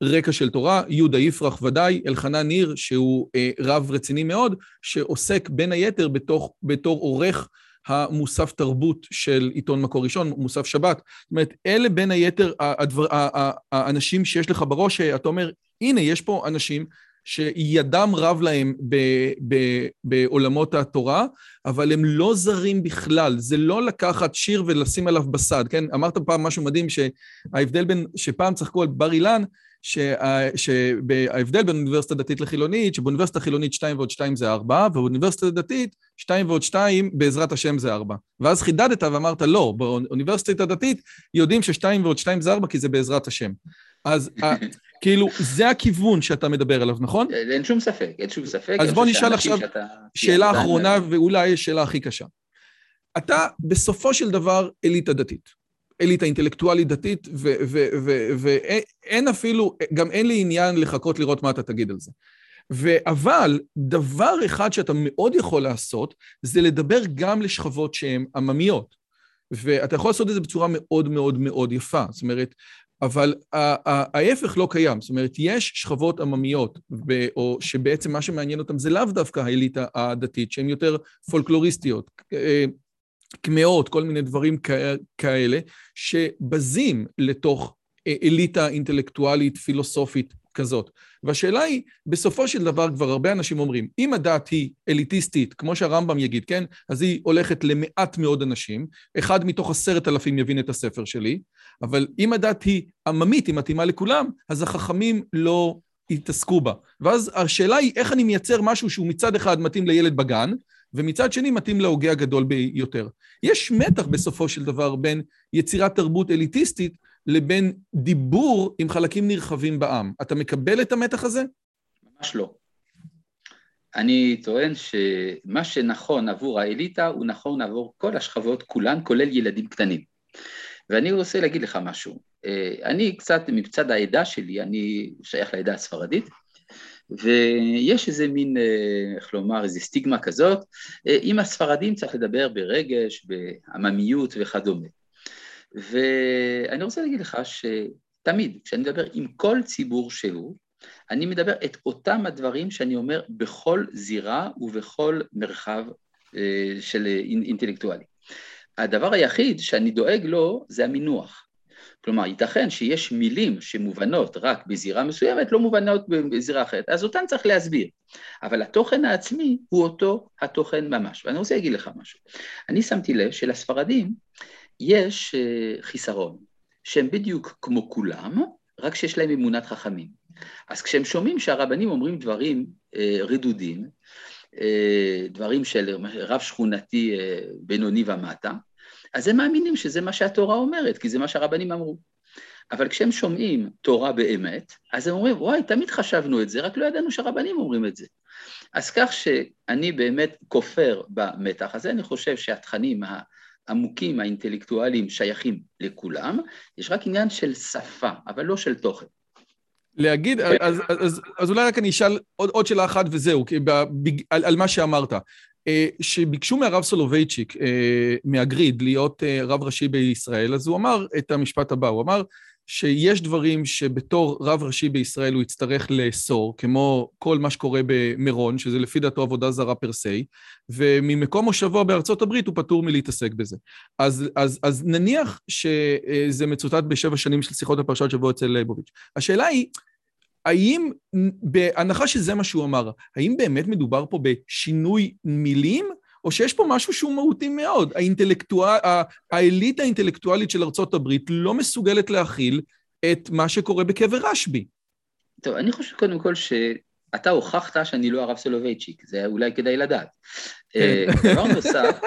רקע של תורה, יהודה יפרח ודאי, אלחנן ניר, שהוא אה, רב רציני מאוד, שעוסק בין היתר בתוך, בתור עורך המוסף תרבות של עיתון מקור ראשון, מוסף שבת. זאת אומרת, אלה בין היתר הדבר, האנשים שיש לך בראש, שאתה אומר, הנה, יש פה אנשים שידם רב להם ב, ב, בעולמות התורה, אבל הם לא זרים בכלל, זה לא לקחת שיר ולשים עליו בסד, כן? אמרת פעם משהו מדהים, שההבדל בין, שפעם צחקו על בר אילן, שההבדל בין אוניברסיטה דתית לחילונית, שבאוניברסיטה חילונית שתיים ועוד שתיים זה ארבע, ובאוניברסיטה דתית שתיים ועוד שתיים בעזרת השם זה ארבע. ואז חידדת ואמרת, לא, באוניברסיטה דתית יודעים ששתיים ועוד שתיים זה ארבע, כי זה בעזרת השם. אז כאילו, זה הכיוון שאתה מדבר עליו, נכון? אין שום ספק, אין שום ספק. אז בוא נשאל עכשיו שאלה אחרונה, ואולי שאלה הכי קשה. אתה בסופו של דבר אליטה דתית. אליטה אינטלקטואלית דתית, ואין אפילו, גם אין לי עניין לחכות לראות מה אתה תגיד על זה. אבל דבר אחד שאתה מאוד יכול לעשות, זה לדבר גם לשכבות שהן עממיות. ואתה יכול לעשות את זה בצורה מאוד מאוד מאוד יפה, זאת אומרת, אבל ההפך לא קיים, זאת אומרת, יש שכבות עממיות, או שבעצם מה שמעניין אותם זה לאו דווקא האליטה הדתית, שהן יותר פולקלוריסטיות, כמאות, כל מיני דברים כאלה, שבזים לתוך אליטה אינטלקטואלית, פילוסופית כזאת. והשאלה היא, בסופו של דבר כבר הרבה אנשים אומרים, אם הדת היא אליטיסטית, כמו שהרמב"ם יגיד, כן? אז היא הולכת למעט מאוד אנשים, אחד מתוך עשרת אלפים יבין את הספר שלי, אבל אם הדת היא עממית, היא מתאימה לכולם, אז החכמים לא יתעסקו בה. ואז השאלה היא, איך אני מייצר משהו שהוא מצד אחד מתאים לילד בגן, ומצד שני מתאים להוגה הגדול ביותר. יש מתח בסופו של דבר בין יצירת תרבות אליטיסטית לבין דיבור עם חלקים נרחבים בעם. אתה מקבל את המתח הזה? ממש לא. אני טוען שמה שנכון עבור האליטה הוא נכון עבור כל השכבות כולן, כולל ילדים קטנים. ואני רוצה להגיד לך משהו. אני קצת מבצד העדה שלי, אני שייך לעדה הספרדית, ויש איזה מין, איך לומר, איזו סטיגמה כזאת, עם הספרדים צריך לדבר ברגש, בעממיות וכדומה. ואני רוצה להגיד לך שתמיד, כשאני מדבר עם כל ציבור שהוא, אני מדבר את אותם הדברים שאני אומר בכל זירה ובכל מרחב של אינטלקטואלי. הדבר היחיד שאני דואג לו זה המינוח. כלומר, ייתכן שיש מילים שמובנות רק בזירה מסוימת, לא מובנות בזירה אחרת, אז אותן צריך להסביר. אבל התוכן העצמי הוא אותו התוכן ממש. ואני רוצה להגיד לך משהו. אני שמתי לב שלספרדים יש חיסרון, שהם בדיוק כמו כולם, רק שיש להם אמונת חכמים. אז כשהם שומעים שהרבנים אומרים דברים רדודים, דברים של רב שכונתי בינוני ומטה, אז הם מאמינים שזה מה שהתורה אומרת, כי זה מה שהרבנים אמרו. אבל כשהם שומעים תורה באמת, אז הם אומרים, וואי, תמיד חשבנו את זה, רק לא ידענו שהרבנים אומרים את זה. אז כך שאני באמת כופר במתח הזה, אני חושב שהתכנים העמוקים, האינטלקטואליים, שייכים לכולם, יש רק עניין של שפה, אבל לא של תוכן. להגיד, אז, אז, אז אולי רק אני אשאל עוד, עוד שאלה אחת וזהו, על, על מה שאמרת. שביקשו מהרב סולובייצ'יק, מהגריד, להיות רב ראשי בישראל, אז הוא אמר את המשפט הבא, הוא אמר שיש דברים שבתור רב ראשי בישראל הוא יצטרך לאסור, כמו כל מה שקורה במירון, שזה לפי דעתו עבודה זרה פרסי, וממקום מושבו בארצות הברית הוא פטור מלהתעסק בזה. אז, אז, אז נניח שזה מצוטט בשבע שנים של שיחות הפרשת שבוע אצל ליבוביץ'. השאלה היא, האם, בהנחה שזה מה שהוא אמר, האם באמת מדובר פה בשינוי מילים, או שיש פה משהו שהוא מהותי מאוד? האינטלקטואל, האליטה האינטלקטואלית של ארצות הברית לא מסוגלת להכיל את מה שקורה בקבר רשב"י. טוב, אני חושב קודם כל שאתה הוכחת שאני לא הרב סולובייצ'יק, זה אולי כדאי לדעת. דבר נוסף,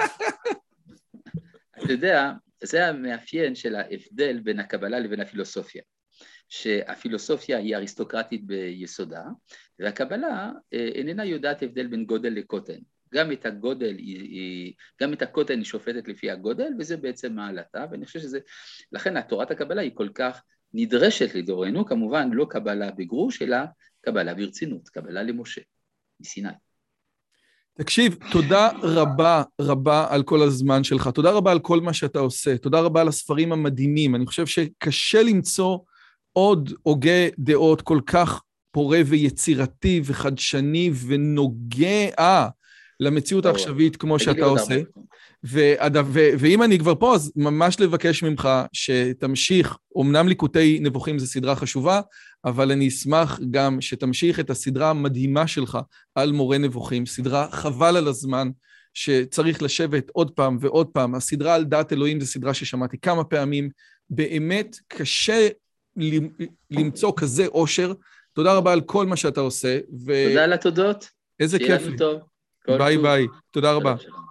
אתה יודע, זה המאפיין של ההבדל בין הקבלה לבין הפילוסופיה. שהפילוסופיה היא אריסטוקרטית ביסודה, והקבלה איננה יודעת הבדל בין גודל לקוטן. גם את הגודל, גם את הקוטן היא שופטת לפי הגודל, וזה בעצם מעלתה, ואני חושב שזה, לכן התורת הקבלה היא כל כך נדרשת לדורנו, כמובן לא קבלה בגרוש, אלא קבלה ברצינות, קבלה למשה, מסיני. תקשיב, תודה רבה רבה על כל הזמן שלך, תודה רבה על כל מה שאתה עושה, תודה רבה על הספרים המדהימים, אני חושב שקשה למצוא עוד הוגה דעות כל כך פורה ויצירתי וחדשני ונוגע למציאות העכשווית כמו שאתה עושה. ואם אני כבר פה, אז ממש לבקש ממך שתמשיך, אמנם ליקוטי נבוכים זה סדרה חשובה, אבל אני אשמח גם שתמשיך את הסדרה המדהימה שלך על מורה נבוכים, סדרה חבל על הזמן, שצריך לשבת עוד פעם ועוד פעם. הסדרה על דעת אלוהים זו סדרה ששמעתי כמה פעמים, באמת קשה למצוא כזה אושר. תודה רבה על כל מה שאתה עושה. ו... תודה על התודות. איזה כיף לי. ביי ביי, תודה רבה.